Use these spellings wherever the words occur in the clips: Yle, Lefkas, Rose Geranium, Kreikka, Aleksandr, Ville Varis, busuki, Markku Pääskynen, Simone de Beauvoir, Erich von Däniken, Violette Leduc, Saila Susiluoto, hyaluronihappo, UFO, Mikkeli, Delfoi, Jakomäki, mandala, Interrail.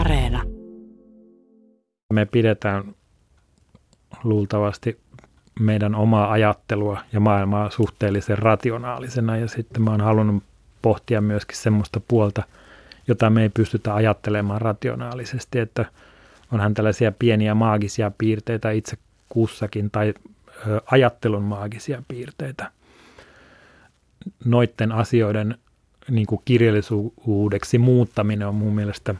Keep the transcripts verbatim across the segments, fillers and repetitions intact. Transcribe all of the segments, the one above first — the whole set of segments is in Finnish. Areena. Me pidetään luultavasti meidän omaa ajattelua ja maailmaa suhteellisen rationaalisena, ja sitten mä oon halunnut pohtia myöskin semmoista puolta, jota me ei pystytä ajattelemaan rationaalisesti, että onhan tällaisia pieniä maagisia piirteitä itse kussakin tai ajattelun maagisia piirteitä. Noiden asioiden niin kuin kirjallisuudeksi muuttaminen on mun mielestä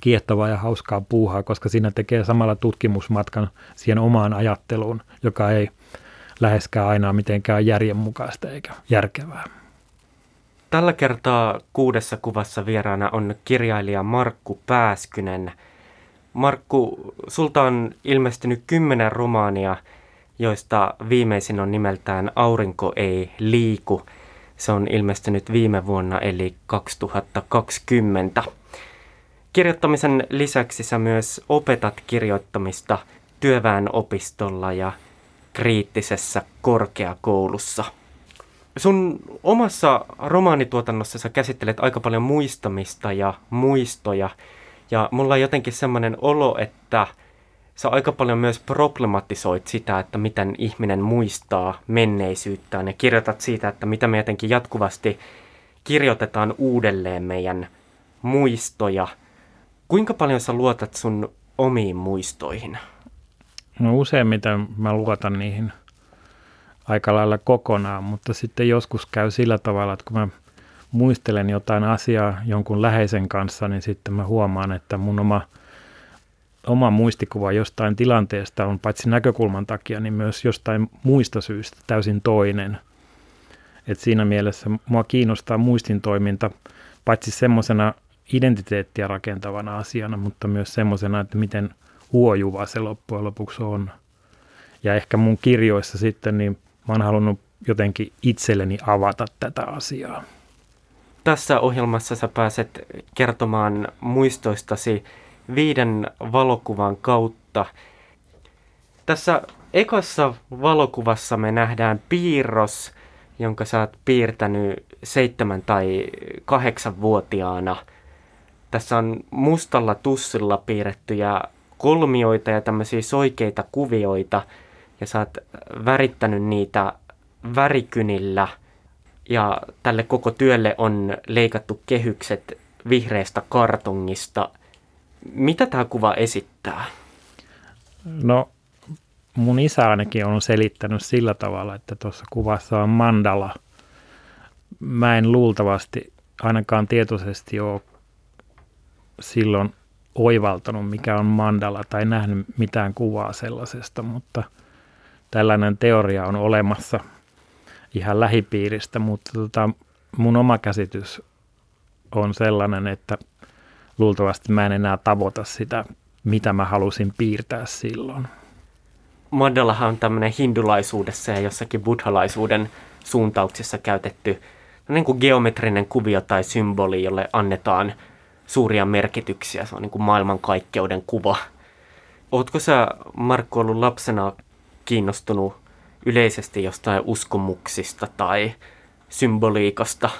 kiehtovaa ja hauskaa puuhaa, koska siinä tekee samalla tutkimusmatkan siihen omaan ajatteluun, joka ei läheskään aina mitenkään järjenmukaista eikä järkevää. Tällä kertaa Kuudessa kuvassa vieraana on kirjailija Markku Pääskynen. Markku, sulta on ilmestynyt kymmenen romaania, joista viimeisin on nimeltään Aurinko ei liiku. Se on ilmestynyt viime vuonna eli kaksituhattakaksikymmentä. Kirjoittamisen lisäksi sä myös opetat kirjoittamista työväenopistolla ja kriittisessä korkeakoulussa. Sun omassa romaanituotannossa sä käsittelet aika paljon muistamista ja muistoja. Ja mulla on jotenkin semmoinen olo, että sä aika paljon myös problematisoit sitä, että miten ihminen muistaa menneisyyttään. Ja kirjoitat siitä, että mitä me jotenkin jatkuvasti kirjoitetaan uudelleen meidän muistoja. Kuinka paljon sä luotat sun omiin muistoihin? No useimmiten mä luotan niihin aika lailla kokonaan, mutta sitten joskus käy sillä tavalla, että kun mä muistelen jotain asiaa jonkun läheisen kanssa, niin sitten mä huomaan, että mun oma, oma muistikuva jostain tilanteesta on paitsi näkökulman takia, niin myös jostain muista syystä täysin toinen. Et siinä mielessä mua kiinnostaa muistin toiminta paitsi semmoisena identiteettiä rakentavana asiana, mutta myös semmoisena, että miten huojuvaa se loppujen lopuksi on. Ja ehkä mun kirjoissa sitten, niin mä oon halunnut jotenkin itselleni avata tätä asiaa. Tässä ohjelmassa sä pääset kertomaan muistoistasi viiden valokuvan kautta. Tässä ekassa valokuvassa me nähdään piirros, jonka sä oot piirtänyt seitsemän- tai kahdeksanvuotiaana. Tässä on mustalla tussilla piirrettyjä kolmioita ja tämmöisiä soikeita kuvioita. Ja sä oot värittänyt niitä värikynillä. Ja tälle koko työlle on leikattu kehykset vihreästä kartongista. Mitä tämä kuva esittää? No, mun isä ainakin on selittänyt sillä tavalla, että tuossa kuvassa on mandala. Mä en luultavasti ainakaan tietoisesti ole silloin oivaltanut, mikä on mandala, tai nähnyt mitään kuvaa sellaisesta, mutta tällainen teoria on olemassa ihan lähipiiristä, mutta tota, mun oma käsitys on sellainen, että luultavasti mä en enää tavoita sitä, mitä mä halusin piirtää silloin. Mandalahan on tämmöinen hindulaisuudessa ja jossakin buddhalaisuuden suuntauksissa käytetty niin kuin geometrinen kuvio tai symboli, jolle annetaan suuria merkityksiä. Se on niin kuin maailmankaikkeuden kuva. Ootko sä, Markku, ollut lapsena kiinnostunut yleisesti jostain uskomuksista tai symboliikasta?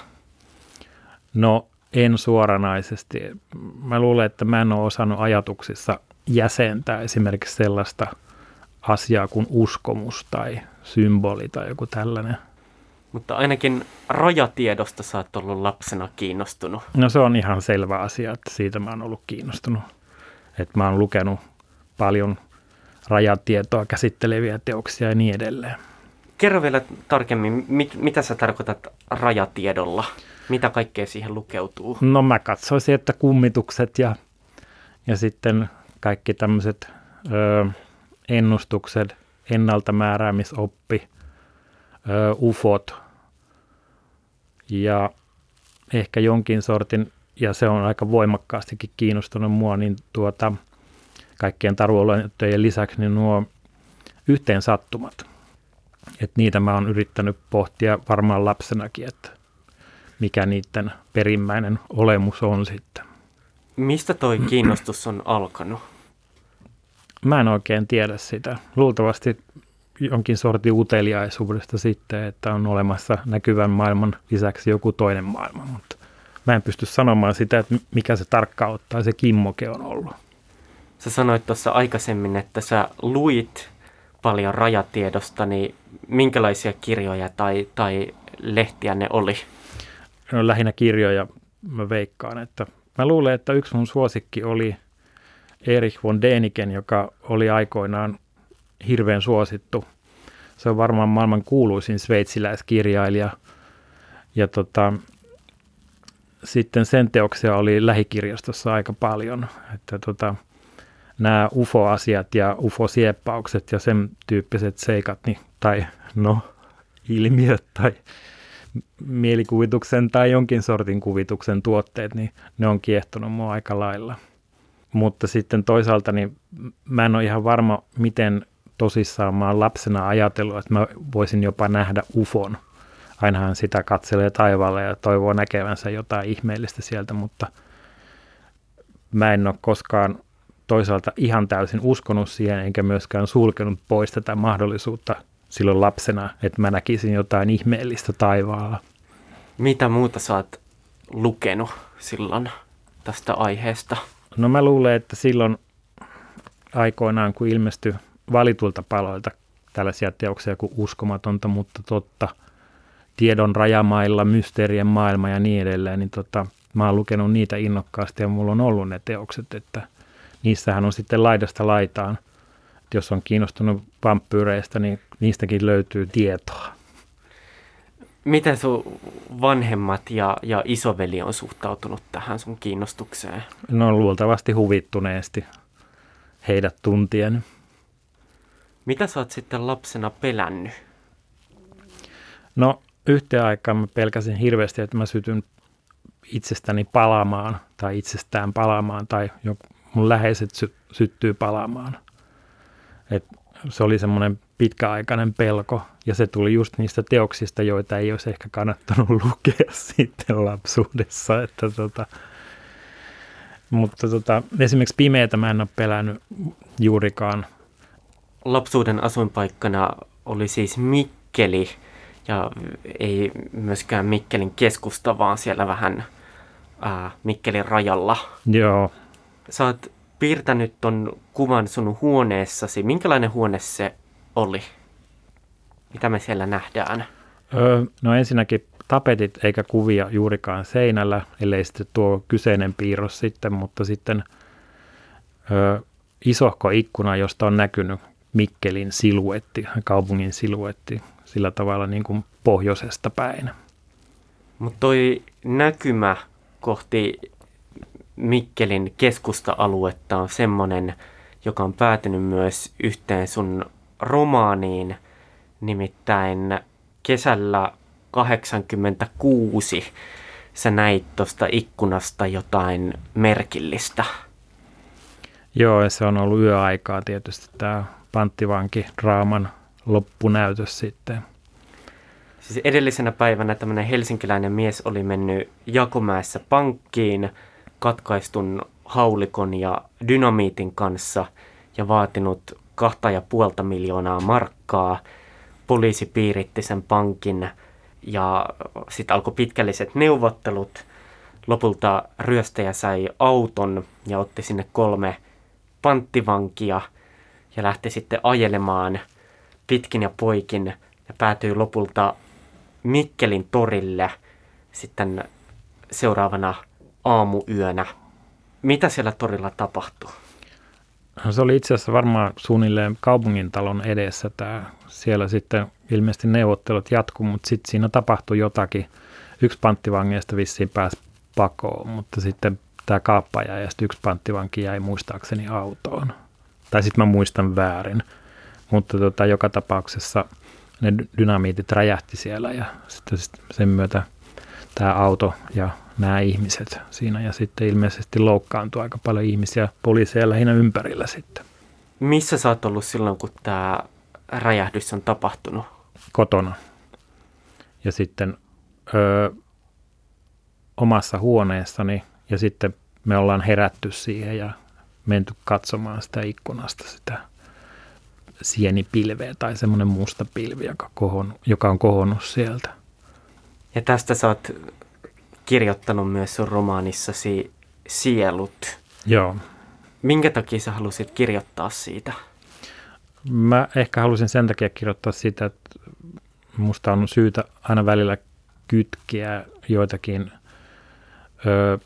No, en suoranaisesti. Mä luulen, että mä en ole osannut ajatuksissa jäsentää esimerkiksi sellaista asiaa kuin uskomus tai symboli tai joku tällainen. Mutta ainakin rajatiedosta sä oot ollut lapsena kiinnostunut. No se on ihan selvä asia, että siitä mä oon ollut kiinnostunut. Että mä oon lukenut paljon rajatietoa käsitteleviä teoksia ja niin edelleen. Kerro vielä tarkemmin, mit, mitä sä tarkoitat rajatiedolla? Mitä kaikkea siihen lukeutuu? No mä katsoisin, että kummitukset ja, ja sitten kaikki tämmöiset öö, ennustukset, ennaltamääräämisoppi, öö, ufot ja ehkä jonkin sortin, ja se on aika voimakkaastikin kiinnostunut mua, niin tuota kaikkien taruolentojen lisäksi niin nuo yhteen sattumat. Et niitä mä oon yrittänyt pohtia varmaan lapsenakin, että mikä niiden perimmäinen olemus on sitten. Mistä toi kiinnostus on alkanut? Mä en oikein tiedä sitä. Luultavasti jonkin sortin uteliaisuudesta sitten, että on olemassa näkyvän maailman lisäksi joku toinen maailma, mutta mä en pysty sanomaan sitä, että mikä se tarkkaan ottaa se kimmoke on ollut. Sä sanoit tuossa aikaisemmin, että sä luit paljon rajatiedosta, niin minkälaisia kirjoja tai, tai lehtiä ne oli? No, lähinnä kirjoja mä veikkaan. Että mä luulen, että yksi mun suosikki oli Erich von Däniken, joka oli aikoinaan hirveän suosittu. Se on varmaan maailman kuuluisin sveitsiläiskirjailija. Ja tota, sitten sen teoksia oli lähikirjastossa aika paljon. Että tota, nämä U F O-asiat ja U F O-sieppaukset ja sen tyyppiset seikat, niin, tai no, ilmiöt tai mielikuvituksen tai jonkin sortin kuvituksen tuotteet, niin ne on kiehtonut mua aika lailla. Mutta sitten toisaalta niin mä en ole ihan varma, miten tosissaan mä oon lapsena ajatellut, että mä voisin jopa nähdä U F O:n. Ainahan sitä katselee taivaalle ja toivoo näkevänsä jotain ihmeellistä sieltä, mutta mä en ole koskaan toisaalta ihan täysin uskonut siihen, enkä myöskään sulkenut pois tätä mahdollisuutta silloin lapsena, että mä näkisin jotain ihmeellistä taivaalla. Mitä muuta sä oot lukenut silloin tästä aiheesta? No mä luulen, että silloin aikoinaan, kun ilmestyi Valitulta paloilta tällaisia teoksia kuin Uskomatonta, mutta totta, Tiedon rajamailla, Mysteerien maailma ja niin edelleen, niin tota, mä oon lukenut niitä innokkaasti ja mulla on ollut ne teokset, että niissähän on sitten laidasta laitaan. Et jos on kiinnostunut vampyyreistä, niin niistäkin löytyy tietoa. Miten sun vanhemmat ja, ja isoveli on suhtautunut tähän sun kiinnostukseen? No luultavasti huvittuneesti heidät tuntien. Mitä sä oot sitten lapsena pelännyt? No yhteen aikaan mä pelkäsin hirveästi, että mä sytyn itsestäni palamaan tai itsestään palamaan tai mun läheiset sy- syttyy palamaan. Et se oli semmoinen pitkäaikainen pelko ja se tuli just niistä teoksista, joita ei olisi ehkä kannattanut lukea sitten lapsuudessa. Että tota. Mutta tota, esimerkiksi pimeätä mä en ole pelännyt juurikaan. Lapsuuden asuinpaikkana oli siis Mikkeli ja ei myöskään Mikkelin keskusta, vaan siellä vähän ää, Mikkelin rajalla. Joo. Sä oot piirtänyt ton kuvan sun huoneessasi. Minkälainen huone se oli? Mitä me siellä nähdään? Öö, no ensinnäkin tapetit eikä kuvia juurikaan seinällä, ellei sitten tuo kyseinen piirros sitten, mutta sitten öö, isohko ikkuna, josta on näkynyt Mikkelin siluetti, kaupungin siluetti, sillä tavalla niin kuin pohjoisesta päin. Mutta toi näkymä kohti Mikkelin keskusta-aluetta on semmoinen, joka on päätynyt myös yhteen sun romaaniin, nimittäin kesällä kahdeksankymmentäkuusi sä näit tuosta ikkunasta jotain merkillistä. Joo, se on ollut yöaikaa tietysti tämä panttivankidraaman loppunäytös sitten. Siis edellisenä päivänä tämmöinen helsinkiläinen mies oli mennyt Jakomäessä pankkiin katkaistun haulikon ja dynamiitin kanssa ja vaatinut kahta ja puolta miljoonaa markkaa. Poliisi piiritti sen pankin ja sitten alkoi pitkälliset neuvottelut. Lopulta ryöstäjä sai auton ja otti sinne kolme panttivankia ja lähti sitten ajelemaan pitkin ja poikin ja päätyi lopulta Mikkelin torille sitten seuraavana aamuyönä. Mitä siellä torilla tapahtui? Se oli itse asiassa varmaan suunnilleen kaupungintalon edessä. Tämä. Siellä sitten ilmeisesti neuvottelut jatkuu, mutta sitten siinä tapahtui jotakin. Yksi panttivangeista vissiin pääsi pakoon, mutta sitten tämä kaappaaja ja sitten yksi panttivanki jäi muistaakseni autoon. Tai sitten mä muistan väärin. Mutta tota, joka tapauksessa ne dynamiitit räjähti siellä ja sitten sen myötä tämä auto ja nämä ihmiset siinä. Ja sitten ilmeisesti loukkaantui aika paljon ihmisiä poliiseja lähinnä ympärillä sitten. Missä sä oot ollut silloin, kun tämä räjähdys on tapahtunut? Kotona. Ja sitten öö, omassa huoneessani. Ja sitten me ollaan herätty siihen ja menty katsomaan sitä ikkunasta sitä sienipilveä tai semmoinen musta pilvi, joka, kohon, joka on kohonnut sieltä. Ja tästä sä oot kirjoittanut myös sun romaanissasi Sielut. Joo. Minkä takia sä halusit kirjoittaa siitä? Mä ehkä halusin sen takia kirjoittaa sitä, että musta on syytä aina välillä kytkiä joitakin ö,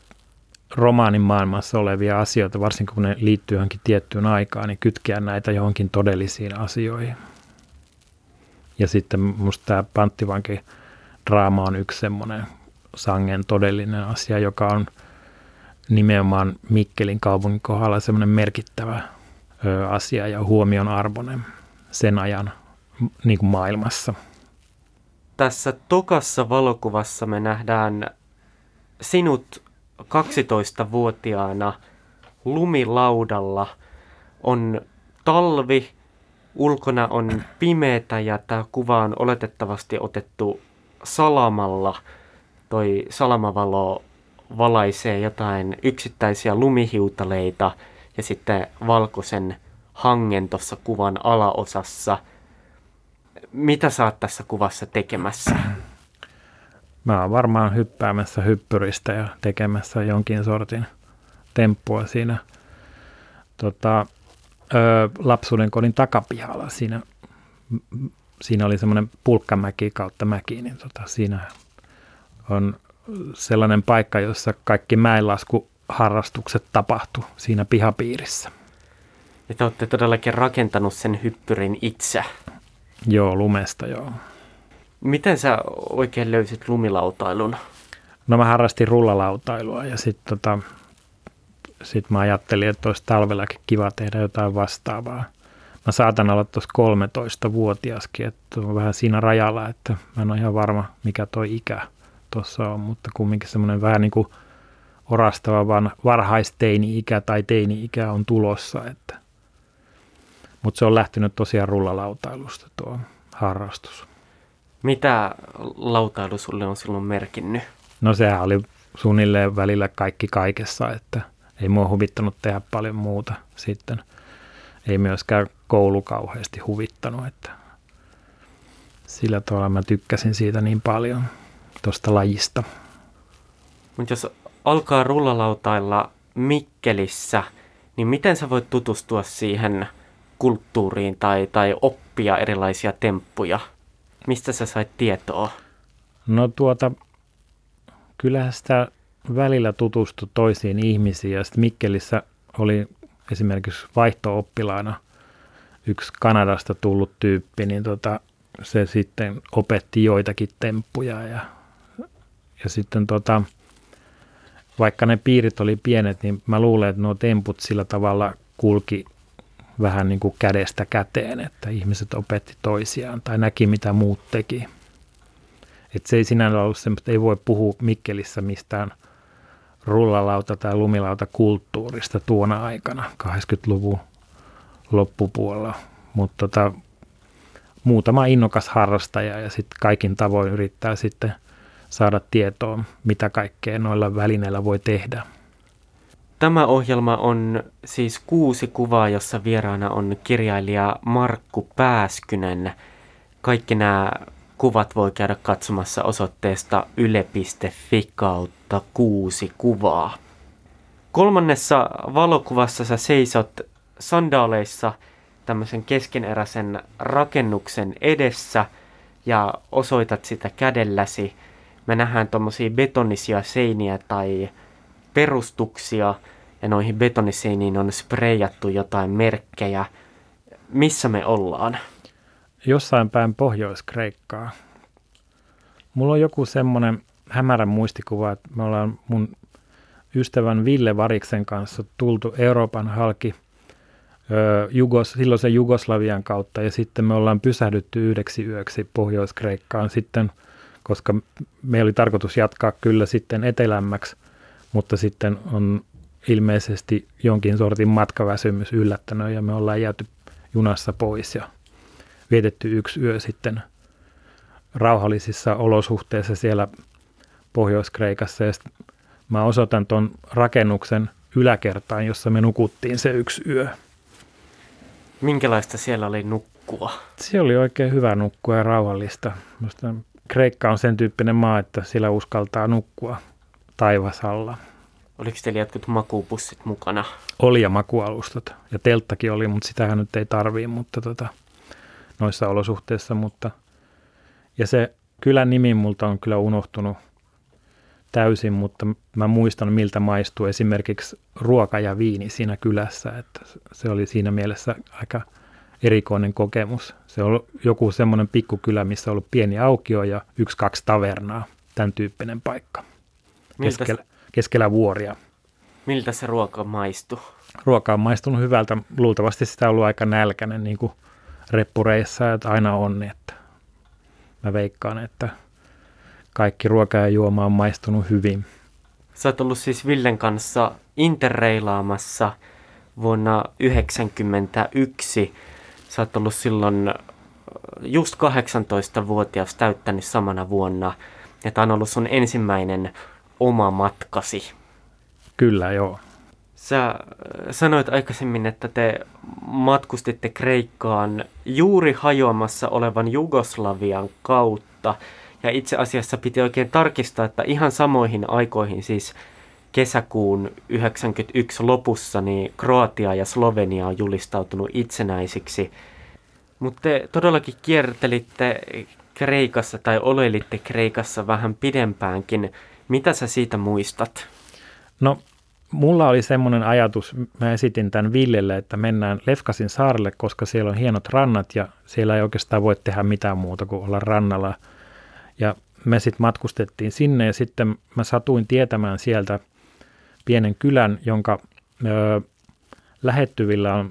romaanin maailmassa olevia asioita, varsinkin kun ne liittyy johonkin tiettyyn aikaan, niin kytkiä näitä johonkin todellisiin asioihin. Ja sitten musta tämä panttivanki draama on yksi semmoinen sangen todellinen asia, joka on nimenomaan Mikkelin kaupungin kohdalla semmoinen merkittävä ö, asia ja huomionarvoinen sen ajan niin kuin maailmassa. Tässä tokassa valokuvassa me nähdään sinut kaksitoistavuotiaana lumilaudalla. On talvi, ulkona on pimeätä ja tämä kuva on oletettavasti otettu salamalla. Toi salamavalo valaisee jotain yksittäisiä lumihiutaleita ja sitten valkoisen hangen tuossa kuvan alaosassa. Mitä sä oot tässä kuvassa tekemässä? Mä oon varmaan hyppäämässä hyppyristä ja tekemässä jonkin sortin temppua siinä tota, ö, lapsuuden kodin takapihalla. Siinä, siinä oli semmoinen pulkkamäki kautta mäki, niin tota, siinä on sellainen paikka, jossa kaikki mäenlaskuharrastukset tapahtuu siinä pihapiirissä. Ja te olette todellakin rakentanut sen hyppyrin itse. Joo, lumesta joo. Miten sä oikein löysit lumilautailun? No mä harrastin rullalautailua ja sitten tota, sit mä ajattelin, että olisi talvellakin kiva tehdä jotain vastaavaa. Mä saatan olla tuossa kolmetoistavuotiaskin, että on vähän siinä rajalla, että mä en ole ihan varma mikä toi ikä tuossa on, mutta kumminkin semmoinen vähän niin kuin orastava vaan varhaisteini-ikä tai teini-ikä on tulossa, että mutta se on lähtenyt tosiaan rullalautailusta tuo harrastus. Mitä lautailu sulle on silloin merkinnyt? No sehän oli suunnilleen välillä kaikki kaikessa, että ei mua huvittanut tehdä paljon muuta sitten. Ei myöskään koulu kauheasti huvittanut, että sillä tavalla mä tykkäsin siitä niin paljon, tuosta lajista. Mutta jos alkaa rullalautailla Mikkelissä, niin miten sä voit tutustua siihen kulttuuriin tai, tai oppia erilaisia temppuja? Mistä sä sait tietoa? No tuota, kyllähän sitä välillä tutustui toisiin ihmisiin ja sitten Mikkelissä oli esimerkiksi vaihto-oppilaana yksi Kanadasta tullut tyyppi, niin tota, se sitten opetti joitakin temppuja ja, ja sitten tota, vaikka ne piirit oli pienet, niin mä luulen, että nuo temput sillä tavalla kulki vähän niin kuin kädestä käteen, että ihmiset opetti toisiaan tai näki, mitä muut teki. Että se ei sinänsä ollut semmoista, että ei voi puhua Mikkelissä mistään rullalauta- tai lumilautakulttuurista tuona aikana, kahdeksankymmentäluvun loppupuolella. Mutta tota, muutama innokas harrastaja ja sitten kaikin tavoin yrittää sitten saada tietoa, mitä kaikkea noilla välineillä voi tehdä. Tämä ohjelma on siis kuusi kuvaa, jossa vieraana on kirjailija Markku Pääskynen. Kaikki nämä kuvat voi käydä katsomassa osoitteesta yle piste fi kautta kuusi kuvaa. Kolmannessa valokuvassa sä seisot sandaaleissa tämmöisen keskeneräisen rakennuksen edessä ja osoitat sitä kädelläsi. Me nähdään tommosia betonisia seiniä tai perustuksia ja noihin betoniseiniin on spreijattu jotain merkkejä. Missä me ollaan? Jossain päin Pohjois-Kreikkaa. Mulla on joku semmoinen hämärä muistikuva, että me ollaan mun ystävän Ville Variksen kanssa tultu Euroopan halki ö, Jugos, silloisen Jugoslavian kautta ja sitten me ollaan pysähdytty yhdeksi yöksi Pohjois-Kreikkaan sitten, koska meillä oli tarkoitus jatkaa kyllä sitten etelämmäksi. Mutta sitten on ilmeisesti jonkin sortin matkaväsymys yllättänyt ja me ollaan jääty junassa pois ja vietetty yksi yö sitten rauhallisissa olosuhteissa siellä Pohjois-Kreikassa. Ja sitten mä osoitan tuon rakennuksen yläkertaan, jossa me nukuttiin se yksi yö. Minkälaista siellä oli nukkua? Siellä oli oikein hyvä nukkua ja rauhallista. Musta Kreikka on sen tyyppinen maa, että siellä uskaltaa nukkua. taivasalla. Oliko teillä jotkut makuupussit mukana? Oli ja makualustat. Ja telttakin oli, mutta sitähän nyt ei tarvii mutta tota, noissa olosuhteissa. Mutta... Ja se kylän nimi multa on kyllä unohtunut täysin, mutta mä muistan miltä maistuu esimerkiksi ruoka ja viini siinä kylässä. Että se oli siinä mielessä aika erikoinen kokemus. Se on joku semmoinen pikkukylä, missä on ollut pieni aukio ja yksi, kaksi tavernaa. Tämän tyyppinen paikka. Keskellä. Keskellä vuoria. Miltä se ruoka maistui? Ruoka on maistunut hyvältä. Luultavasti sitä on ollut aika nälkäinen niin kuin reppureissa, että aina on. Että mä veikkaan, että kaikki ruoka ja juoma on maistunut hyvin. Sä oot ollut siis Villen kanssa interreilaamassa vuonna yhdeksänkymmentäyksi. Sä oot ollut silloin just kahdeksantoistavuotias täyttänyt samana vuonna. Ja tää on ollut sun ensimmäinen oma matkasi. Kyllä, joo. Sä sanoit aikaisemmin, että te matkustitte Kreikkaan juuri hajoamassa olevan Jugoslavian kautta. Ja itse asiassa piti oikein tarkistaa, että ihan samoihin aikoihin, siis kesäkuun yhdeksänkymmentäyksi lopussa, niin Kroatia ja Slovenia on julistautunut itsenäisiksi. Mutta te todellakin kiertelitte Kreikassa tai oleilitte Kreikassa vähän pidempäänkin. Mitä sä siitä muistat? No, mulla oli semmoinen ajatus, mä esitin tämän Villelle, että mennään Lefkasin saarelle, koska siellä on hienot rannat ja siellä ei oikeastaan voi tehdä mitään muuta kuin olla rannalla. Ja me sitten matkustettiin sinne ja sitten mä satuin tietämään sieltä pienen kylän, jonka ö, lähettyvillä on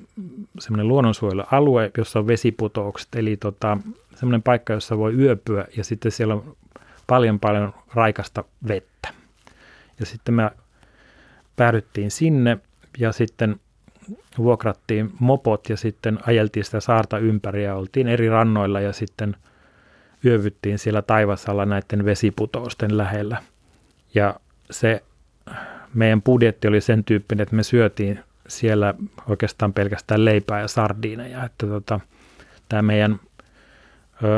semmoinen luonnonsuojelualue, jossa on vesiputoukset, eli tota, semmoinen paikka, jossa voi yöpyä ja sitten siellä on paljon paljon raikasta vettä. Ja sitten me päädyttiin sinne ja sitten vuokrattiin mopot ja sitten ajeltiin sitä saarta ympäri ja oltiin eri rannoilla ja sitten yövyttiin siellä taivasalla näiden vesiputousten lähellä. Ja se meidän budjetti oli sen tyyppinen, että me syötiin siellä oikeastaan pelkästään leipää ja sardiineja. Että tota, tämä meidän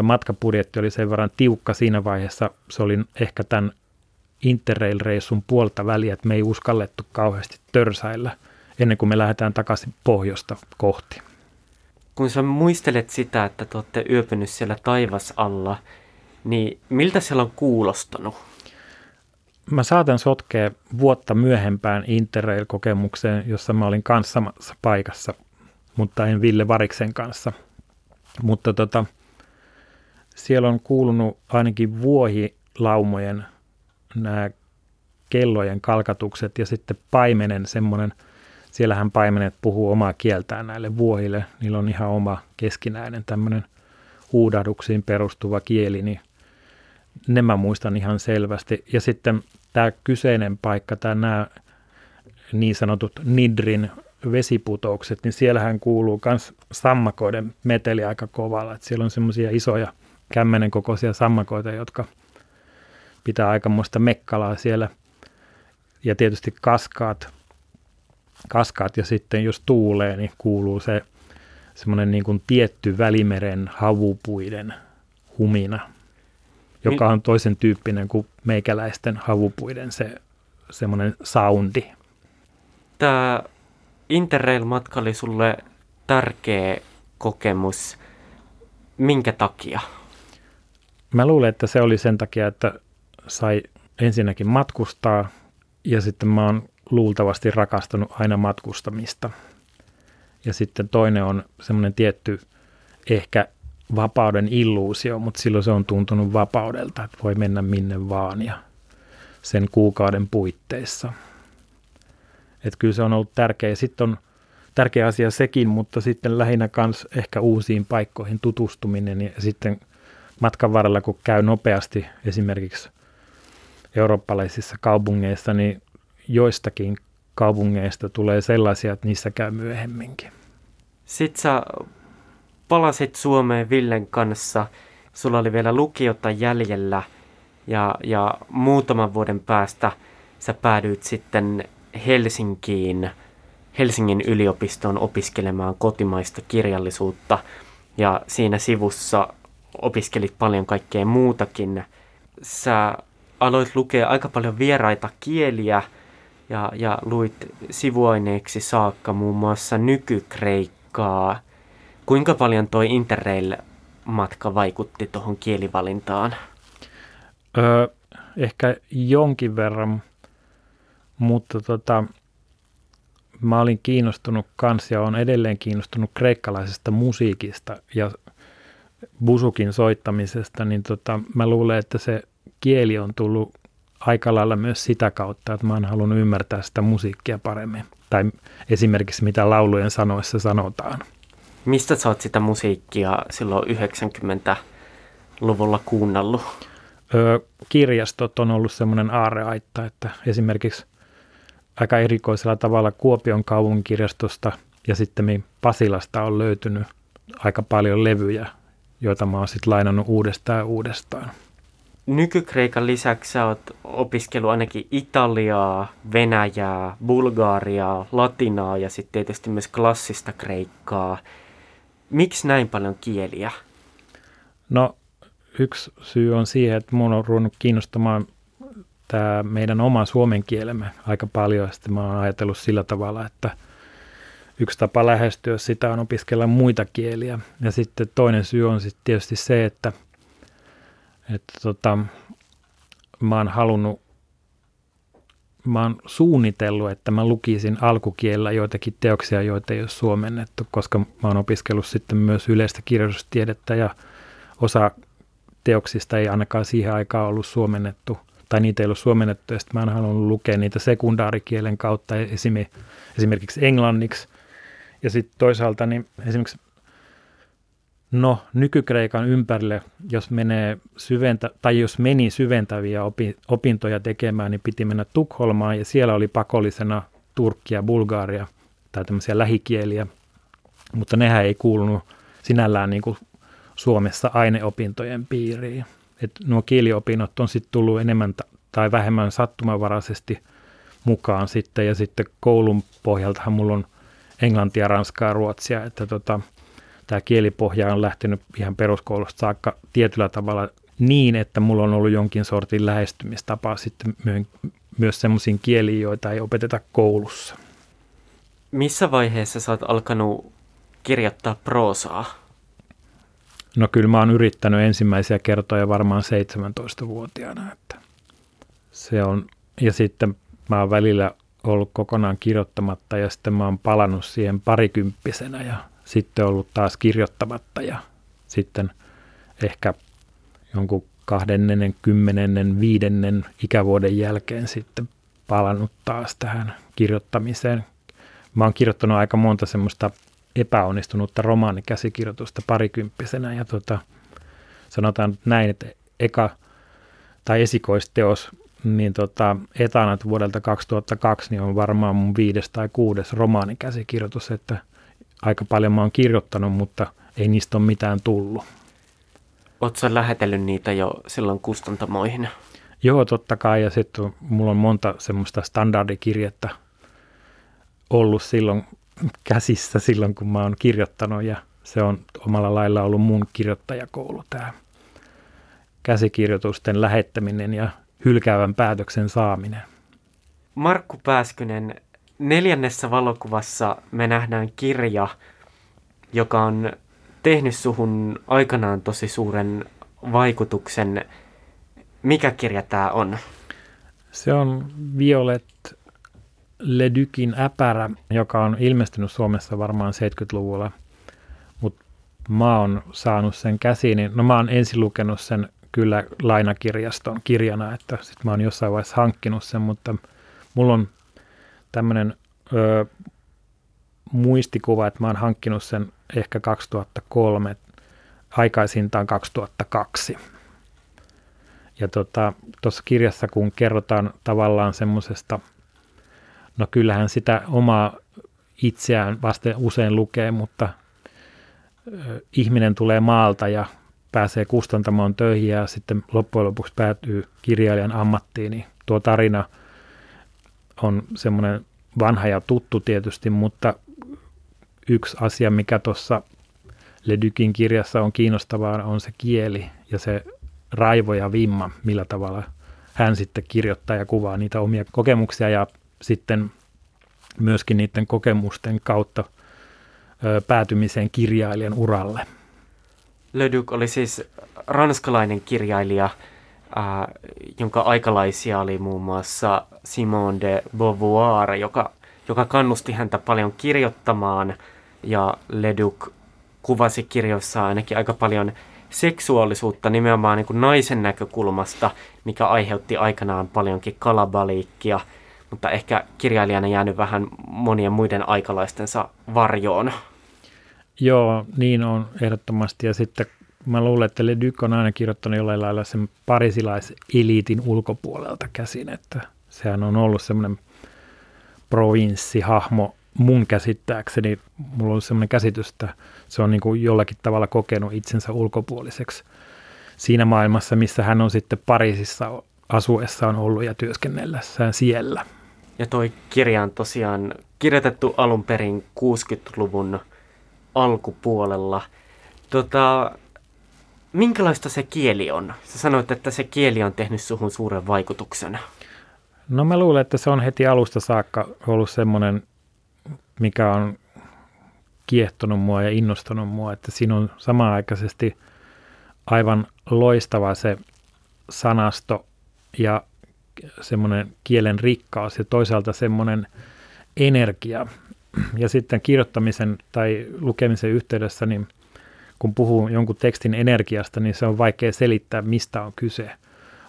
matkapudjetti oli sen verran tiukka siinä vaiheessa. Se oli ehkä tämän Interrail-reissun puolta väliä, että me ei uskallettu kauheasti törsäillä ennen kuin me lähdetään takaisin pohjoista kohti. Kun sä muistelet sitä, että te olette yöpynyt siellä taivasalla, niin miltä siellä on kuulostanut? Mä saatan sotkea vuotta myöhempään Interrail-kokemukseen, jossa mä olin kanssa samassa paikassa, mutta en Ville Variksen kanssa. Mutta tota... Siellä on kuulunut ainakin vuohilaumojen nämä kellojen kalkatukset ja sitten paimenen semmoinen, siellähän paimenet puhuu omaa kieltään näille vuohille, niillä on ihan oma keskinäinen tämmöinen huudahduksiin perustuva kieli, niin ne mä muistan ihan selvästi. Ja sitten tämä kyseinen paikka, tämä nämä niin sanotut Nidrin vesiputoukset, niin siellähän kuuluu myös sammakoiden meteli aika kovalla, että siellä on semmoisia isoja kämmenen kokoisia sammakoita, jotka pitää aikamoista mekkalaa siellä. Ja tietysti kaskaat, kaskaat ja sitten jos tuulee, niin kuuluu se semmoinen niin kuin tietty Välimeren havupuiden humina, joka on toisen tyyppinen kuin meikäläisten havupuiden se semmoinen soundi. Tämä Interrail-matka oli sulle tärkeä kokemus. Minkä takia? Mä luulen, että se oli sen takia, että sai ensinnäkin matkustaa ja sitten mä oon luultavasti rakastanut aina matkustamista. Ja sitten toinen on semmoinen tietty ehkä vapauden illuusio, mutta silloin se on tuntunut vapaudelta, että voi mennä minne vaan ja sen kuukauden puitteissa. Että kyllä se on ollut tärkeä. Sitten on tärkeä asia sekin, mutta sitten lähinnä kans ehkä uusiin paikkoihin tutustuminen ja sitten matkan varrella, kun käy nopeasti esimerkiksi eurooppalaisissa kaupungeissa, niin joistakin kaupungeista tulee sellaisia, että niissä käy myöhemminkin. Sitten sä palasit Suomeen Villen kanssa, sulla oli vielä lukiota jäljellä ja, ja muutaman vuoden päästä sä päädyit sitten Helsinkiin. Helsingin yliopistoon opiskelemaan kotimaista kirjallisuutta ja siinä sivussa opiskelit paljon kaikkea muutakin. Sä aloit lukea aika paljon vieraita kieliä ja, ja luit sivuaineeksi saakka muun muassa nykykreikkaa. Kuinka paljon toi Interrail-matka vaikutti tuohon kielivalintaan? Öö, ehkä jonkin verran, mutta tota, mä olin kiinnostunut kans ja olen edelleen kiinnostunut kreikkalaisesta musiikista ja busukin soittamisesta, niin tota, mä luulen, että se kieli on tullut aika lailla myös sitä kautta, että mä oon halunnut ymmärtää sitä musiikkia paremmin. Tai esimerkiksi mitä laulujen sanoissa sanotaan. Mistä sä oot sitä musiikkia silloin yhdeksänkymmentäluvulla kuunnellut? Öö, kirjastot on ollut semmoinen aarreaitta, että esimerkiksi aika erikoisella tavalla Kuopion kaupunkirjastosta ja sitten Pasilasta on löytynyt aika paljon levyjä, joita mä oon sitten lainannut uudestaan ja uudestaan. Nykykreikan lisäksi sä oot opiskellut ainakin italiaa, venäjää, bulgariaa, latinaa ja sitten tietysti myös klassista kreikkaa. Miksi näin paljon kieliä? No yksi syy on siihen, että mun on ruvennut kiinnostamaan tämä meidän oma suomen kielemme aika paljon. Sitten mä oon ajatellut sillä tavalla, että yksi tapa lähestyä sitä on opiskella muita kieliä. Ja sitten toinen syy on sitten tietysti se, että Että tota, mä oon halunnut, mä oon suunnitellut, että mä lukisin alkukielellä joitakin teoksia, joita ei ole suomennettu, koska mä oon opiskellut sitten myös yleistä kirjallisuustiedettä ja osa teoksista ei ainakaan siihen aikaan ollut suomennettu, tai niitä ei ollut suomennettu, ja sitten mä oon halunnut lukea niitä sekundaarikielen kautta esim. esimerkiksi englanniksi, ja sitten toisaalta niin esimerkiksi No, nykykreikan ympärille, jos menee syventä, tai jos meni syventäviä opi, opintoja tekemään, niin piti mennä Tukholmaan ja siellä oli pakollisena turkki ja bulgaria tai tämmöisiä lähikieliä, mutta nehän ei kuulunut sinällään niin kuin Suomessa aineopintojen piiriin. Et nuo kieliopinnot on sitten tullut enemmän tai vähemmän sattumanvaraisesti mukaan sitten ja sitten koulun pohjaltahan mulla on englantia, ranskaa, ruotsia, että tota tämä kielipohja on lähtenyt ihan peruskoulusta saakka tietyllä tavalla niin, että mulla on ollut jonkin sortin lähestymistapa sitten myös semmoisiin kieliin, joita ei opeteta koulussa. Missä vaiheessa sä oot alkanut kirjoittaa proosaa? No kyllä mä oon yrittänyt ensimmäisiä kertoja varmaan seitsemäntoistavuotiaana. Että se on, ja sitten mä oon välillä ollut kokonaan kirjoittamatta ja sitten mä oon palannut siihen parikymppisenä ja sitten ollut taas kirjoittamatta ja sitten ehkä jonkun kahdennen, kymmenennen, viidennen ikävuoden jälkeen sitten palannut taas tähän kirjoittamiseen. Mä oon kirjoittanut aika monta semmoista epäonnistunutta romaanikäsikirjoitusta parikymppisenä ja tota, sanotaan näin, että eka tai esikoisteos, niin tota, Etanat vuodelta kaksituhattakaksi niin on varmaan mun viides tai kuudes romaanikäsikirjoitus, että aika paljon mä oon kirjoittanut, mutta ei niistä ole mitään tullut. Ootko sä lähetellyt niitä jo silloin kustantamoihin? Joo, totta kai. Ja sitten mulla on monta semmoista standardikirjettä ollut silloin käsissä silloin, kun mä oon kirjoittanut. Ja se on omalla lailla ollut mun kirjoittajakoulu tämä käsikirjoitusten lähettäminen ja hylkäävän päätöksen saaminen. Markku Pääskynen. Neljännessä valokuvassa me nähdään kirja, joka on tehnyt suhun aikanaan tosi suuren vaikutuksen. Mikä kirja tämä on? Se on Violette Leducin Äpärä, joka on ilmestynyt Suomessa varmaan seitsemänkymmentäluvulla. Mutta mä oon saanut sen käsiini. No mä oon ensin lukenut sen kyllä lainakirjaston kirjana, että sit mä oon jossain vaiheessa hankkinut sen, mutta mulla on tämmöinen ö, muistikuva, että mä oon hankkinut sen ehkä kaksituhattakolme, aikaisintaan kaksituhattakaksi. Ja tuossa tota, kirjassa, kun kerrotaan tavallaan semmoisesta, no kyllähän sitä omaa itseään vasten usein lukee, mutta ö, ihminen tulee maalta ja pääsee kustantamaan töihin ja sitten loppujen lopuksi päätyy kirjailijan ammattiin, niin tuo tarina on semmoinen vanha ja tuttu tietysti, mutta yksi asia, mikä tuossa Leducin kirjassa on kiinnostavaa, on se kieli ja se raivo ja vimma, millä tavalla hän sitten kirjoittaa ja kuvaa niitä omia kokemuksia ja sitten myöskin niiden kokemusten kautta ö, päätymiseen kirjailijan uralle. Leduc oli siis ranskalainen kirjailija, äh, jonka aikalaisia oli muun muassa Simone de Beauvoir, joka, joka kannusti häntä paljon kirjoittamaan. Ja Leduc kuvasi kirjoissaan ainakin aika paljon seksuaalisuutta nimenomaan niin kuin naisen näkökulmasta, mikä aiheutti aikanaan paljonkin kalabaliikkia, mutta ehkä kirjailijana jäänyt vähän monien muiden aikalaistensa varjoon. Joo, niin on ehdottomasti. Ja sitten mä luulen, että Leduc on aina kirjoittanut jollain lailla sen pariisilaiseliitin ulkopuolelta käsin, että sehän on ollut semmoinen provinssihahmo mun käsittääkseni. Mulla on semmoinen käsitys, että se on niin kuin jollakin tavalla kokenut itsensä ulkopuoliseksi siinä maailmassa, missä hän on sitten Pariisissa asuessaan ollut ja työskennellessään siellä. Ja toi kirja on tosiaan kirjoitettu alun perin kuudenkymmenen luvun alkupuolella. Tota, minkälaista se kieli on? Sä sanoit, että se kieli on tehnyt suhun suuren vaikutuksen. No mä luulen, että se on heti alusta saakka ollut semmoinen, mikä on kiehtonut mua ja innostanut mua, että siinä on samanaikaisesti aivan loistava se sanasto ja semmoinen kielen rikkaus ja toisaalta semmoinen energia. Ja sitten kirjoittamisen tai lukemisen yhteydessä, niin kun puhuu jonkun tekstin energiasta, niin se on vaikea selittää, mistä on kyse.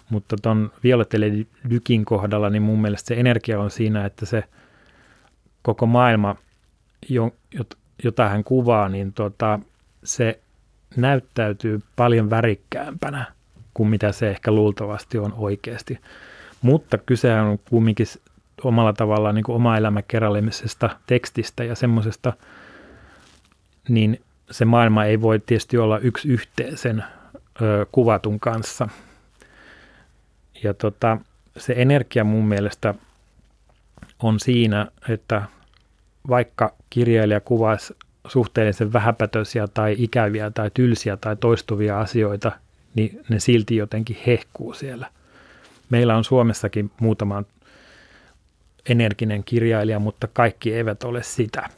Mutta tuon Violette Leducin kohdalla, niin mun mielestä se energia on siinä, että se koko maailma, jota hän kuvaa, niin tuota, se näyttäytyy paljon värikkäämpänä kuin mitä se ehkä luultavasti on oikeasti. Mutta kysehän on kumminkin omalla tavallaan niin kuin oma elämä kerrallisesta tekstistä ja semmoisesta, niin se maailma ei voi tietysti olla yksi yhteen sen ö, kuvatun kanssa. Ja tota, se energia mun mielestä on siinä, että vaikka kirjailija kuvaisi suhteellisen vähäpätöisiä tai ikäviä tai tylsiä tai toistuvia asioita, niin ne silti jotenkin hehkuu siellä. Meillä on Suomessakin muutama energinen kirjailija, mutta kaikki eivät ole sitä.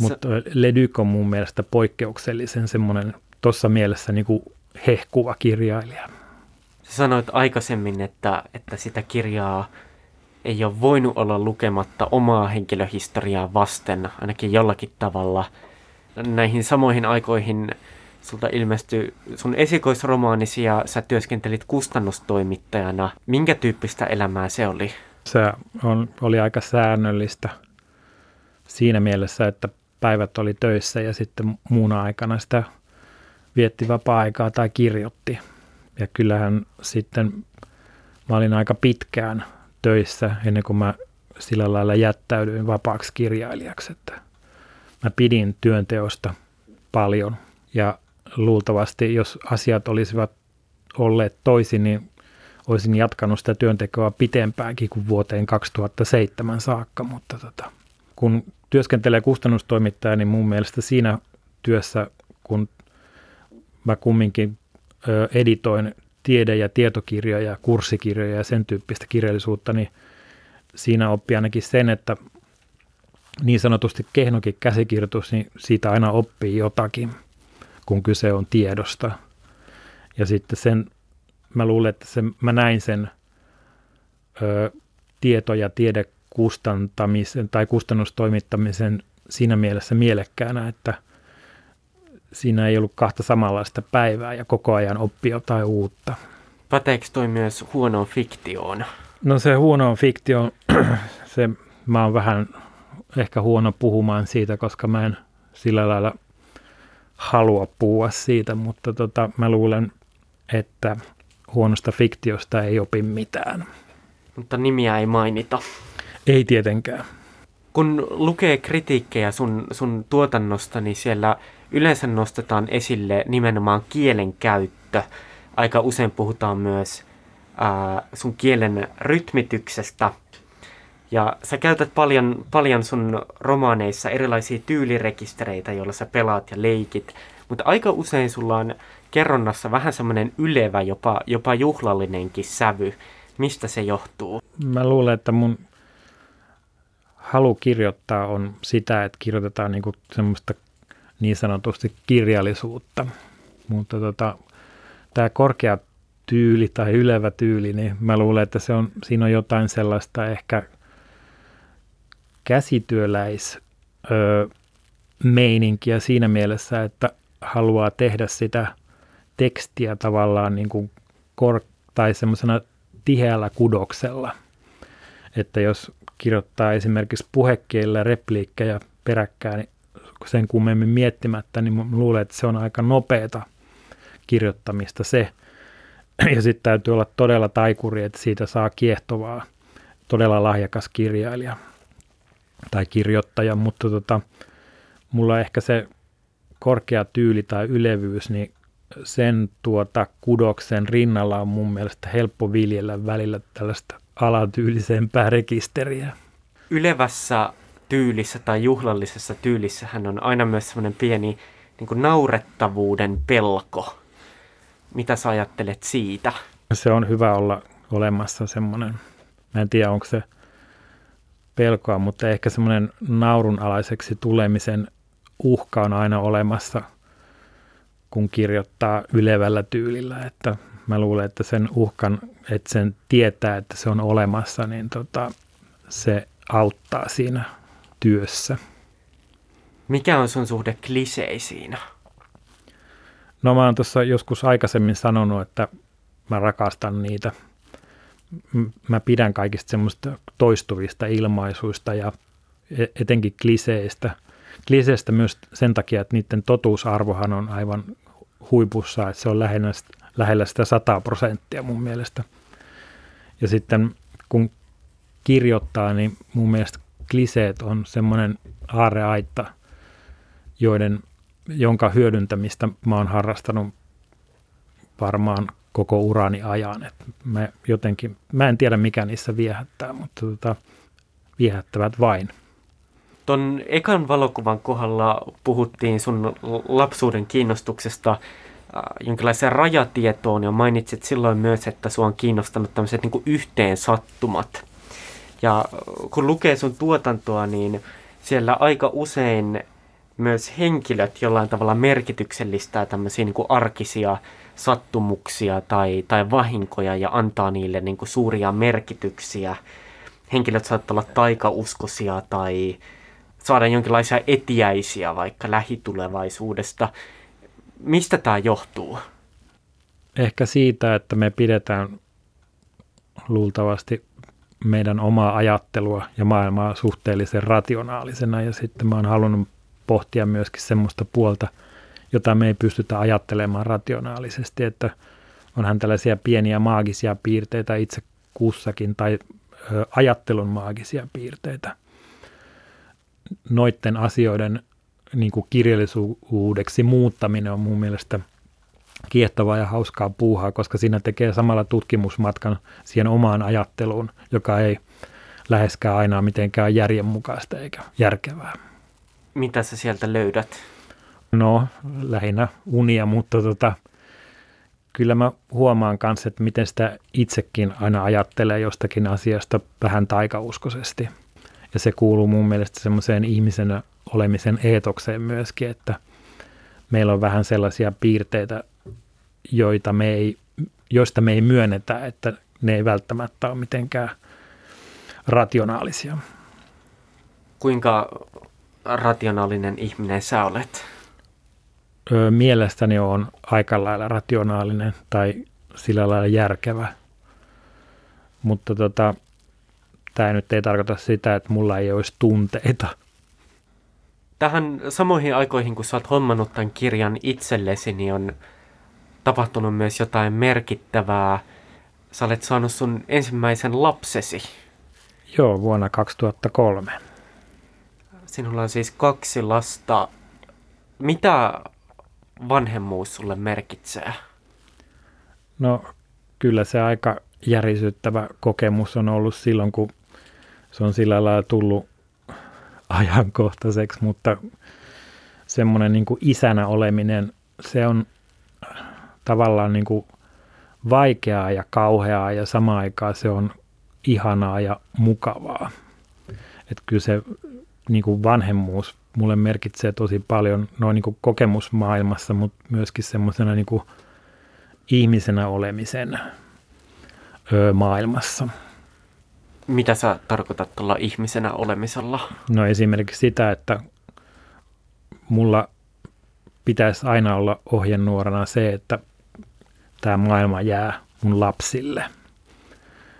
Mutta Sä... Leduc on mun mielestä poikkeuksellisen semmoinen tuossa mielessä niin kuin hehkuva kirjailija. Sä sanoit aikaisemmin, että, että sitä kirjaa ei ole voinut olla lukematta omaa henkilöhistoriaa vasten, ainakin jollakin tavalla. Näihin samoihin aikoihin sulta ilmestyi sun esikoisromaanisi ja sä työskentelit kustannustoimittajana. Minkä tyyppistä elämää se oli? Se on, oli aika säännöllistä siinä mielessä, että päivät oli töissä ja sitten muuna aikana sitä vietti vapaa-aikaa tai kirjoitti. Ja kyllähän sitten mä olin aika pitkään töissä ennen kuin mä sillä lailla jättäydyin vapaaksi kirjailijaksi. Että mä pidin työnteosta paljon ja luultavasti, jos asiat olisivat olleet toisin, niin olisin jatkanut sitä työntekoa pitempäänkin kuin vuoteen kaksituhattaseitsemän saakka. Mutta tota, kun työskentelee kustannustoimittaja, niin mun mielestä siinä työssä, kun mä kumminkin ö, editoin tiede- ja tietokirjoja ja kurssikirjoja ja sen tyyppistä kirjallisuutta, niin siinä oppii ainakin sen, että niin sanotusti kehnokin käsikirjoitus, niin siitä aina oppii jotakin, kun kyse on tiedosta. Ja sitten sen, mä luulen, että sen, mä näin sen ö, tieto- ja tiedekustantamisen tai kustannustoimittamisen siinä mielessä mielekkäänä, että siinä ei ollut kahta samanlaista päivää ja koko ajan oppi jotain uutta. Päteekö toi myös huonoon fiktioon? No se huonoon fiktioon, se, mä oon vähän ehkä huono puhumaan siitä, koska mä en sillä lailla halua puhua siitä, mutta tota, mä luulen, että huonosta fiktiosta ei opi mitään. Mutta nimiä ei mainita. Ei tietenkään. Kun lukee kritiikkejä sun, sun tuotannosta, niin siellä yleensä nostetaan esille nimenomaan kielen käyttö. Aika usein puhutaan myös ää, sun kielen rytmityksestä. Ja sä käytät paljon, paljon sun romaaneissa erilaisia tyylirekistereitä, joilla sä pelaat ja leikit. Mutta aika usein sulla on kerronnassa vähän semmoinen ylevä, jopa, jopa juhlallinenkin sävy. Mistä se johtuu? Mä luulen, että mun halu kirjoittaa on sitä, että kirjoitetaan niinku semmoista niin sanotusti kirjallisuutta. Mutta tota, tämä korkea tyyli tai ylevä tyyli, niin mä luulen, että se on, siinä on jotain sellaista ehkä käsityöläis öö, meininkiä siinä mielessä, että haluaa tehdä sitä tekstiä tavallaan niin kuin kor- tai semmoisena tiheällä kudoksella. Että jos kirjoittaa esimerkiksi puhekielellä repliikkejä peräkkäin niin sen kummemmin miettimättä, niin luulen, että se on aika nopeata kirjoittamista se. Ja sitten täytyy olla todella taikuri, että siitä saa kiehtovaa, todella lahjakas kirjailija tai kirjoittaja, mutta tota, mulla ehkä se korkea tyyli tai ylevyys, niin sen tuota kudoksen rinnalla on mun mielestä helppo viljellä välillä tällaista alatyylisempää rekisteriä. Ylevässä tyylissä tai juhlallisessa tyylissähän on aina myös semmoinen pieni niin kuin naurettavuuden pelko. Mitä sä ajattelet siitä? Se on hyvä olla olemassa semmoinen, mä en tiedä onko se pelkoa, mutta ehkä semmoinen naurunalaiseksi tulemisen uhka on aina olemassa, kun kirjoittaa ylevällä tyylillä. Että mä luulen, että sen uhkan, että sen tietää, että se on olemassa, niin tota, se auttaa siinä työssä. Mikä on sun suhde kliseisiin? No mä oon tuossa joskus aikaisemmin sanonut, että mä rakastan niitä. Mä pidän kaikista semmoista toistuvista ilmaisuista ja etenkin kliseistä. Kliseistä myös sen takia, että niiden totuusarvohan on aivan huipussa, että se on lähellä, lähellä sitä sataa prosenttia mun mielestä. Ja sitten kun kirjoittaa, niin mun mielestä kliseet on semmoinen aarreaitta, joiden, jonka hyödyntämistä mä oon harrastanut varmaan koko urani ajan. Et mä, jotenkin, mä en tiedä mikä niissä viehättää, mutta tota, viehättävät vain. Ton ekan valokuvan kohdalla puhuttiin sun lapsuuden kiinnostuksesta äh, jonkinlaiseen rajatietoon ja mainitsit silloin myös, että sua on kiinnostanut tämmöiset niin yhteen sattumat. Ja kun lukee sun tuotantoa, niin siellä aika usein myös henkilöt jollain tavalla merkityksellistää tämmöisiä niin arkisia sattumuksia tai, tai vahinkoja ja antaa niille niin suuria merkityksiä. Henkilöt saattaa olla taikauskoisia tai saada jonkinlaisia etiäisiä vaikka lähitulevaisuudesta. Mistä tämä johtuu? Ehkä siitä, että me pidetään luultavasti meidän omaa ajattelua ja maailmaa suhteellisen rationaalisena. Ja sitten mä oon halunnut pohtia myöskin semmoista puolta, jota me ei pystytä ajattelemaan rationaalisesti. Että onhan tällaisia pieniä maagisia piirteitä itse kussakin tai ajattelun maagisia piirteitä. Noiden asioiden niin kuin kirjallisuudeksi muuttaminen on mun mielestä kiehtovaa ja hauskaa puuhaa, koska siinä tekee samalla tutkimusmatkan siihen omaan ajatteluun, joka ei läheskään aina mitenkään järjenmukaista eikä järkevää. Mitä sä sieltä löydät? No, lähinnä unia, mutta tota, kyllä mä huomaan kanssa, että miten sitä itsekin aina ajattelee jostakin asiasta vähän taikauskoisesti. Ja se kuuluu mun mielestä semmoiseen ihmisenä olemisen eetokseen myöskin, että meillä on vähän sellaisia piirteitä, joita me ei, joista me ei myönnetä, että ne ei välttämättä ole mitenkään rationaalisia. Kuinka rationaalinen ihminen sä olet? Mielestäni on aika lailla rationaalinen tai sillä lailla järkevä, mutta tota, tämä nyt ei tarkoita sitä, että mulla ei olisi tunteita. Tähän samoihin aikoihin, kun sä oot hommannut tämän kirjan itsellesi, niin on tapahtunut myös jotain merkittävää. Sä olet saanut sun ensimmäisen lapsesi. Joo, vuonna kaksituhattakolme. Sinulla on siis kaksi lasta. Mitä vanhemmuus sulle merkitsee? No kyllä se aika järisyttävä kokemus on ollut silloin, kun se on sillä lailla tullut ajankohtaiseksi, mutta semmoinen niin kuin isänä oleminen, se on tavallaan niin kuin vaikeaa ja kauheaa ja samaan aikaan se on ihanaa ja mukavaa. Että kyllä se niin kuin vanhemmuus mulle merkitsee tosi paljon noin niin kuin kokemusmaailmassa, mutta myöskin semmoisena niin kuin ihmisenä olemisen öö, maailmassa. Mitä sä tarkoitat tuolla ihmisenä olemisella? No esimerkiksi sitä, että mulla pitäisi aina olla ohjenuorana se, että tämä maailma jää mun lapsille.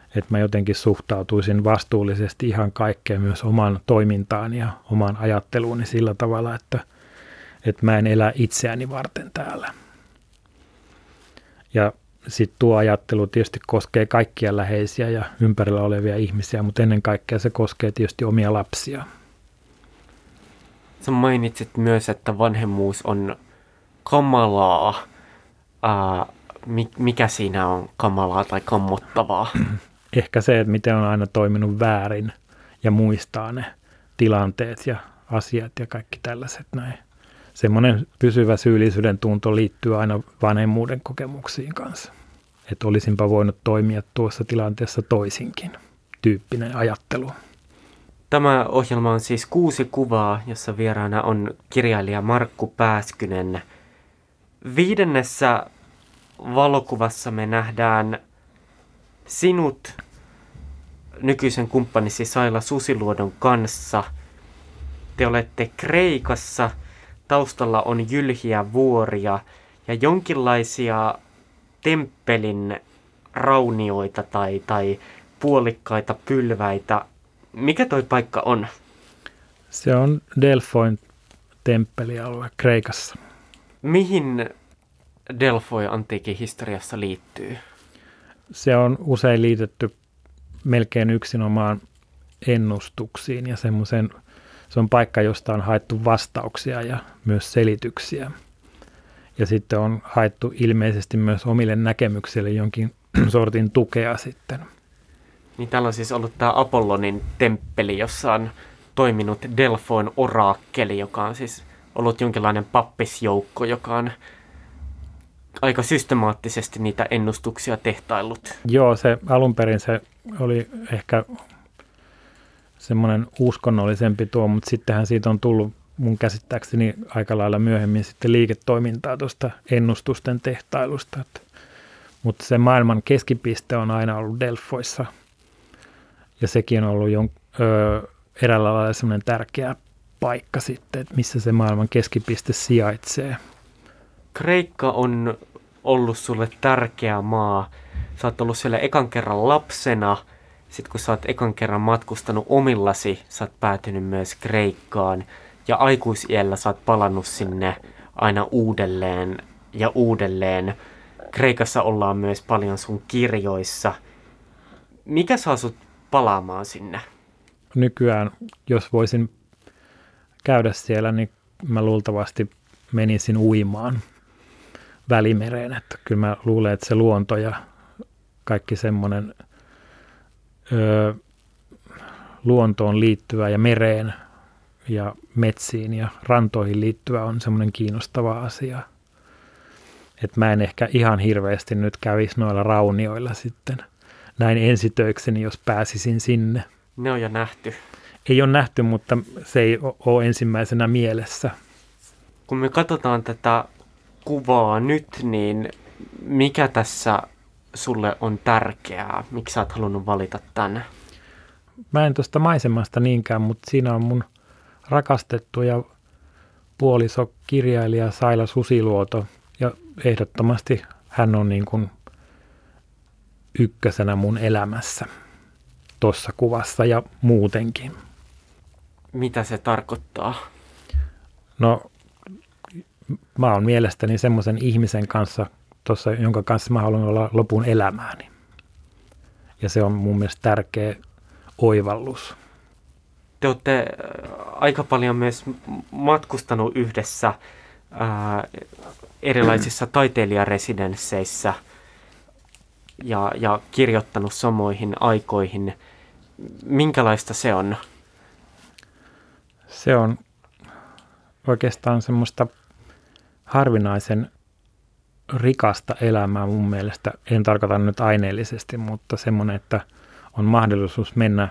Että mä jotenkin suhtautuisin vastuullisesti ihan kaikkeen, myös omaan toimintaan ja omaan ajatteluuni sillä tavalla, että, että mä en elä itseäni varten täällä. Ja sitten tuo ajattelu tietysti koskee kaikkia läheisiä ja ympärillä olevia ihmisiä, mutta ennen kaikkea se koskee tietysti omia lapsia. Sä mainitsit myös, että vanhemmuus on kamalaa. Ää, mikä siinä on kamalaa tai kammottavaa? Ehkä se, että miten on aina toiminut väärin ja muistaa ne tilanteet ja asiat ja kaikki tällaiset näin. Semmoinen pysyvä syyllisyyden tunto liittyy aina vanhemmuuden kokemuksiin kanssa. Että olisinpa voinut toimia tuossa tilanteessa toisinkin, tyyppinen ajattelu. Tämä ohjelma on siis kuusi kuvaa, jossa vieraana on kirjailija Markku Pääskynen. Viidennessä valokuvassa me nähdään sinut nykyisen kumppanisi Saila Susiluodon kanssa. Te olette Kreikassa. Taustalla on jylhiä vuoria ja jonkinlaisia temppelin raunioita tai, tai puolikkaita pylväitä. Mikä toi paikka on? Se on Delfoin temppelialue Kreikassa. Mihin Delfoi antiikin historiassa liittyy? Se on usein liitetty melkein yksinomaan ennustuksiin ja semmoisen. Se on paikka, josta on haettu vastauksia ja myös selityksiä. Ja sitten on haettu ilmeisesti myös omille näkemyksille jonkin sortin tukea sitten. Niin täällä on siis ollut tämä Apollonin temppeli, jossa on toiminut Delfoin oraakkeli, joka on siis ollut jonkinlainen pappisjoukko, joka on aika systemaattisesti niitä ennustuksia tehtaillut. Joo, se alun perin se oli ehkä semmoinen uskonnollisempi tuo, mutta sittenhän siitä on tullut mun käsittääkseni aika lailla myöhemmin sitten liiketoimintaa tuosta ennustusten tehtailusta. Mutta se maailman keskipiste on aina ollut Delfoissa ja sekin on ollut jon, ö, eräällä lailla semmoinen tärkeä paikka sitten, että missä se maailman keskipiste sijaitsee. Kreikka on ollut sulle tärkeä maa. Sä oot ollut siellä ekan kerran lapsena. Sitten kun sä oot ekan kerran matkustanut omillasi, sä oot päätynyt myös Kreikkaan ja aikuisiällä sä oot palannut sinne aina uudelleen ja uudelleen. Kreikassa ollaan myös paljon sun kirjoissa. Mikä saa sut palaamaan sinne? Nykyään, jos voisin käydä siellä, niin mä luultavasti menisin uimaan Välimereen. Että kyllä mä luulen, että se luonto ja kaikki semmoinen Öö, luontoon liittyvä ja mereen ja metsiin ja rantoihin liittyvä on semmoinen kiinnostava asia. Että mä en ehkä ihan hirveästi nyt kävisi noilla raunioilla sitten näin ensitöikseni, jos pääsisin sinne. Ne on jo nähty. Ei ole nähty, mutta se ei ole ensimmäisenä mielessä. Kun me katsotaan tätä kuvaa nyt, niin mikä tässä sulle on tärkeää? Miksi sä oot halunnut valita tänne? Mä en tuosta maisemasta niinkään, mutta siinä on mun rakastettu ja puoliso kirjailija Saila Susiluoto. Ja ehdottomasti hän on niin kuin ykkösenä mun elämässä tuossa kuvassa ja muutenkin. Mitä se tarkoittaa? No mä oon mielestäni semmoisen ihmisen kanssa, Tossa, jonka kanssa mä haluan olla lopun elämääni. Ja se on mun mielestä tärkeä oivallus. Te olette aika paljon myös matkustanut yhdessä ää, erilaisissa taiteilijaresidensseissä ja, ja kirjoittanut samoihin aikoihin. Minkälaista se on? Se on oikeastaan semmoista harvinaisen rikasta elämää mun mielestä. En tarkoita nyt aineellisesti, mutta semmoinen, että on mahdollisuus mennä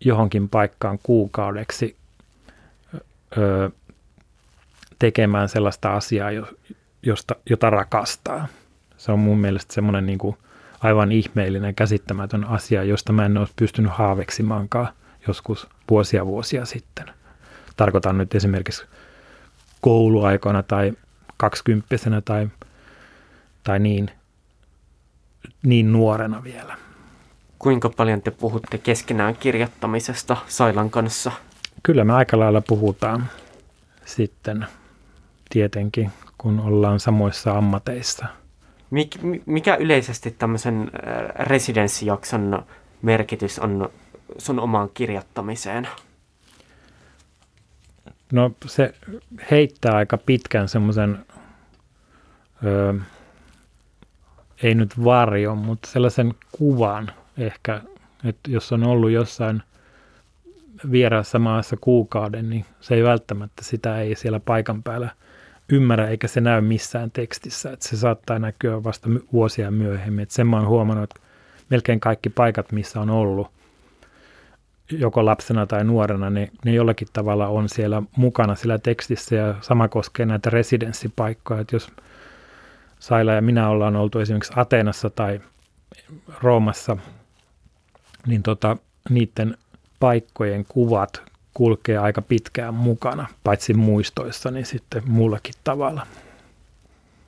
johonkin paikkaan kuukaudeksi öö, tekemään sellaista asiaa, josta, jota rakastaa. Se on mun mielestä semmoinen niin kuin aivan ihmeellinen, käsittämätön asia, josta mä en olisi pystynyt haaveksimaankaan joskus vuosia vuosia sitten. Tarkoitan nyt esimerkiksi kouluaikoina tai kaksikymppisenä tai, tai niin, niin nuorena vielä. Kuinka paljon te puhutte keskenään kirjoittamisesta Sailan kanssa? Kyllä me aika lailla puhutaan sitten tietenkin, kun ollaan samoissa ammateissa. Mik, mikä yleisesti tämmöisen residenssijakson merkitys on sun omaan kirjoittamiseen? No se heittää aika pitkän semmoisen, öö, ei nyt varjon, mutta sellaisen kuvan ehkä, että jos on ollut jossain vieraassa maassa kuukauden, niin se ei välttämättä sitä ei siellä paikan päällä ymmärrä, eikä se näy missään tekstissä. Että se saattaa näkyä vasta vuosia myöhemmin. Että sen mä oon huomannut, että melkein kaikki paikat, missä on ollut, joko lapsena tai nuorena, niin ne jollakin tavalla on siellä mukana siellä tekstissä, ja sama koskee näitä residenssipaikkoja. Että jos Saila ja minä ollaan oltu esimerkiksi Ateenassa tai Roomassa, niin tota, niiden paikkojen kuvat kulkee aika pitkään mukana, paitsi muistoissa, niin sitten muullakin tavalla.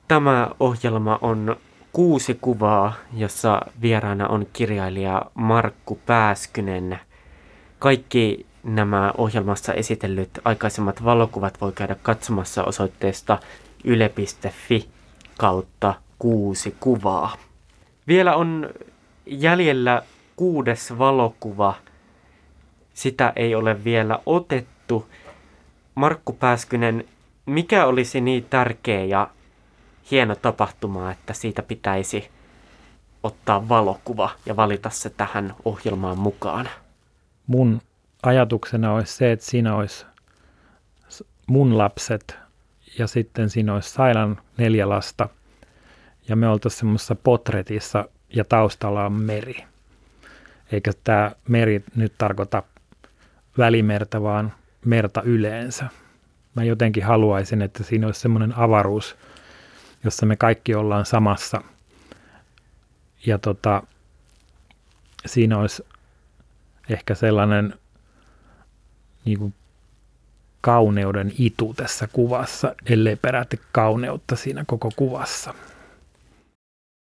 Tämä ohjelma on kuusi kuvaa, jossa vieraana on kirjailija Markku Pääskynen. Kaikki nämä ohjelmassa esitellyt aikaisemmat valokuvat voi käydä katsomassa osoitteesta yle piste fi kautta kuusi kuvaa. Vielä on jäljellä kuudes valokuva. Sitä ei ole vielä otettu. Markku Pääskynen, mikä olisi niin tärkeä ja hieno tapahtuma, että siitä pitäisi ottaa valokuva ja valita se tähän ohjelmaan mukaan? Mun ajatuksena olisi se, että siinä olisi mun lapset ja sitten siinä olisi Sailan neljä lasta. Ja me oltaisiin semmoisessa potretissa ja taustalla on meri. Eikä tämä meri nyt tarkoita Välimerta, vaan merta yleensä. Mä jotenkin haluaisin, että siinä olisi semmoinen avaruus, jossa me kaikki ollaan samassa. Ja tota, siinä olisi ehkä sellainen niin kuin kauneuden itu tässä kuvassa, ellei peräti kauneutta siinä koko kuvassa.